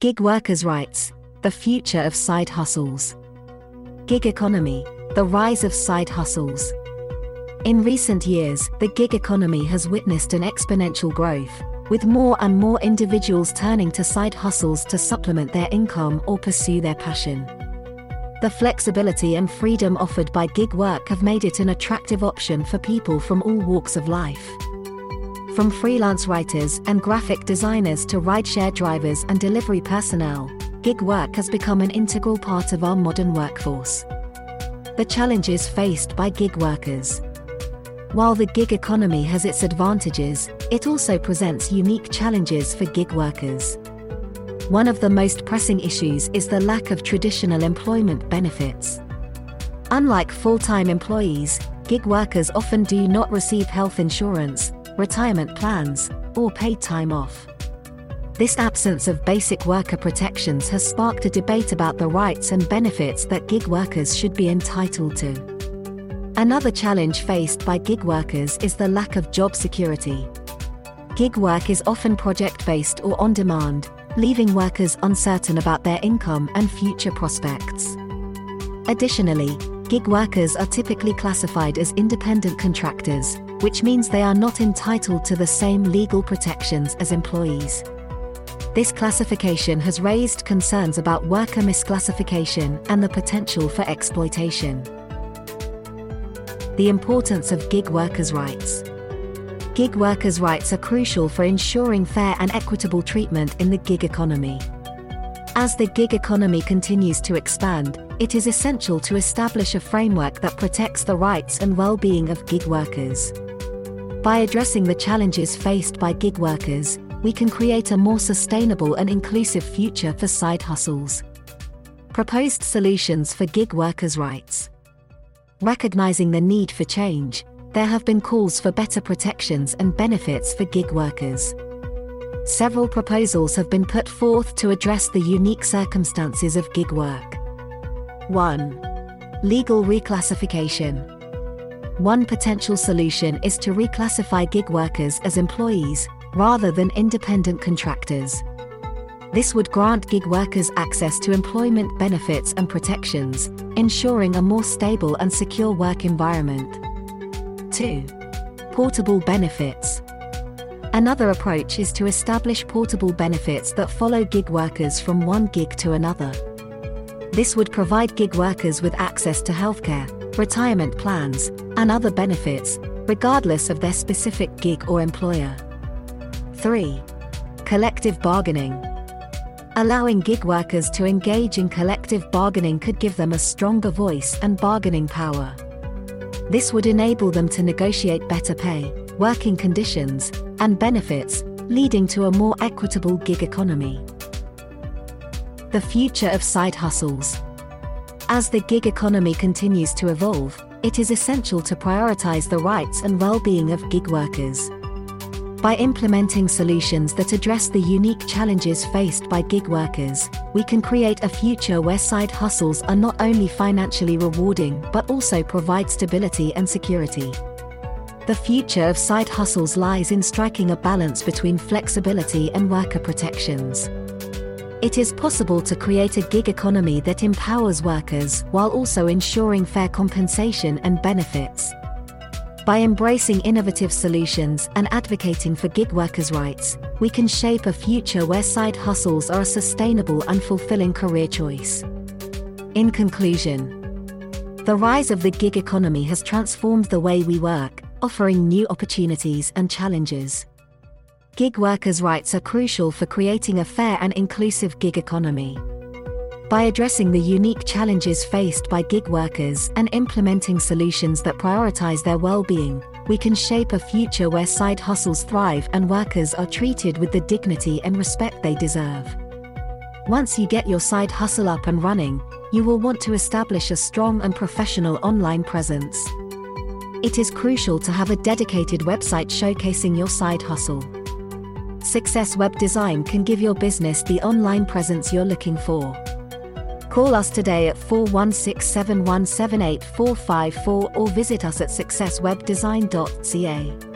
Gig workers' rights, the future of side hustles. Gig economy, the rise of side hustles. In recent years, the gig economy has witnessed an exponential growth, with more and more individuals turning to side hustles to supplement their income or pursue their passion. The flexibility and freedom offered by gig work have made it an attractive option for people from all walks of life. From freelance writers and graphic designers to rideshare drivers and delivery personnel, gig work has become an integral part of our modern workforce. The challenges faced by gig workers. While the gig economy has its advantages, it also presents unique challenges for gig workers. One of the most pressing issues is the lack of traditional employment benefits. Unlike full-time employees, gig workers often do not receive health insurance, retirement plans, or paid time off. This absence of basic worker protections has sparked a debate about the rights and benefits that gig workers should be entitled to. Another challenge faced by gig workers is the lack of job security. Gig work is often project-based or on-demand, leaving workers uncertain about their income and future prospects. Additionally, gig workers are typically classified as independent contractors, which means they are not entitled to the same legal protections as employees. This classification has raised concerns about worker misclassification and the potential for exploitation. The importance of gig workers' rights. Gig workers' rights are crucial for ensuring fair and equitable treatment in the gig economy. As the gig economy continues to expand, it is essential to establish a framework that protects the rights and well-being of gig workers. By addressing the challenges faced by gig workers, we can create a more sustainable and inclusive future for side hustles. Proposed solutions for gig workers' rights. Recognizing the need for change, there have been calls for better protections and benefits for gig workers. Several proposals have been put forth to address the unique circumstances of gig work. 1. Legal reclassification. One potential solution is to reclassify gig workers as employees, rather than independent contractors. This would grant gig workers access to employment benefits and protections, ensuring a more stable and secure work environment. 2. Portable benefits. Another approach is to establish portable benefits that follow gig workers from one gig to another. This would provide gig workers with access to healthcare, retirement plans, and other benefits, regardless of their specific gig or employer. 3. Collective bargaining. Allowing gig workers to engage in collective bargaining could give them a stronger voice and bargaining power. This would enable them to negotiate better pay, working conditions, and benefits, leading to a more equitable gig economy. The future of side hustles. As the gig economy continues to evolve, it is essential to prioritize the rights and well-being of gig workers. By implementing solutions that address the unique challenges faced by gig workers, we can create a future where side hustles are not only financially rewarding but also provide stability and security. The future of side hustles lies in striking a balance between flexibility and worker protections. It is possible to create a gig economy that empowers workers while also ensuring fair compensation and benefits. By embracing innovative solutions and advocating for gig workers' rights, we can shape a future where side hustles are a sustainable and fulfilling career choice. In conclusion, the rise of the gig economy has transformed the way we work, offering new opportunities and challenges. Gig workers' rights are crucial for creating a fair and inclusive gig economy. By addressing the unique challenges faced by gig workers and implementing solutions that prioritize their well-being, we can shape a future where side hustles thrive and workers are treated with the dignity and respect they deserve. Once you get your side hustle up and running, you will want to establish a strong and professional online presence. It is crucial to have a dedicated website showcasing your side hustle. Success Web Design can give your business the online presence you're looking for. Call us today at 416-717-8454 or visit us at successwebdesign.ca.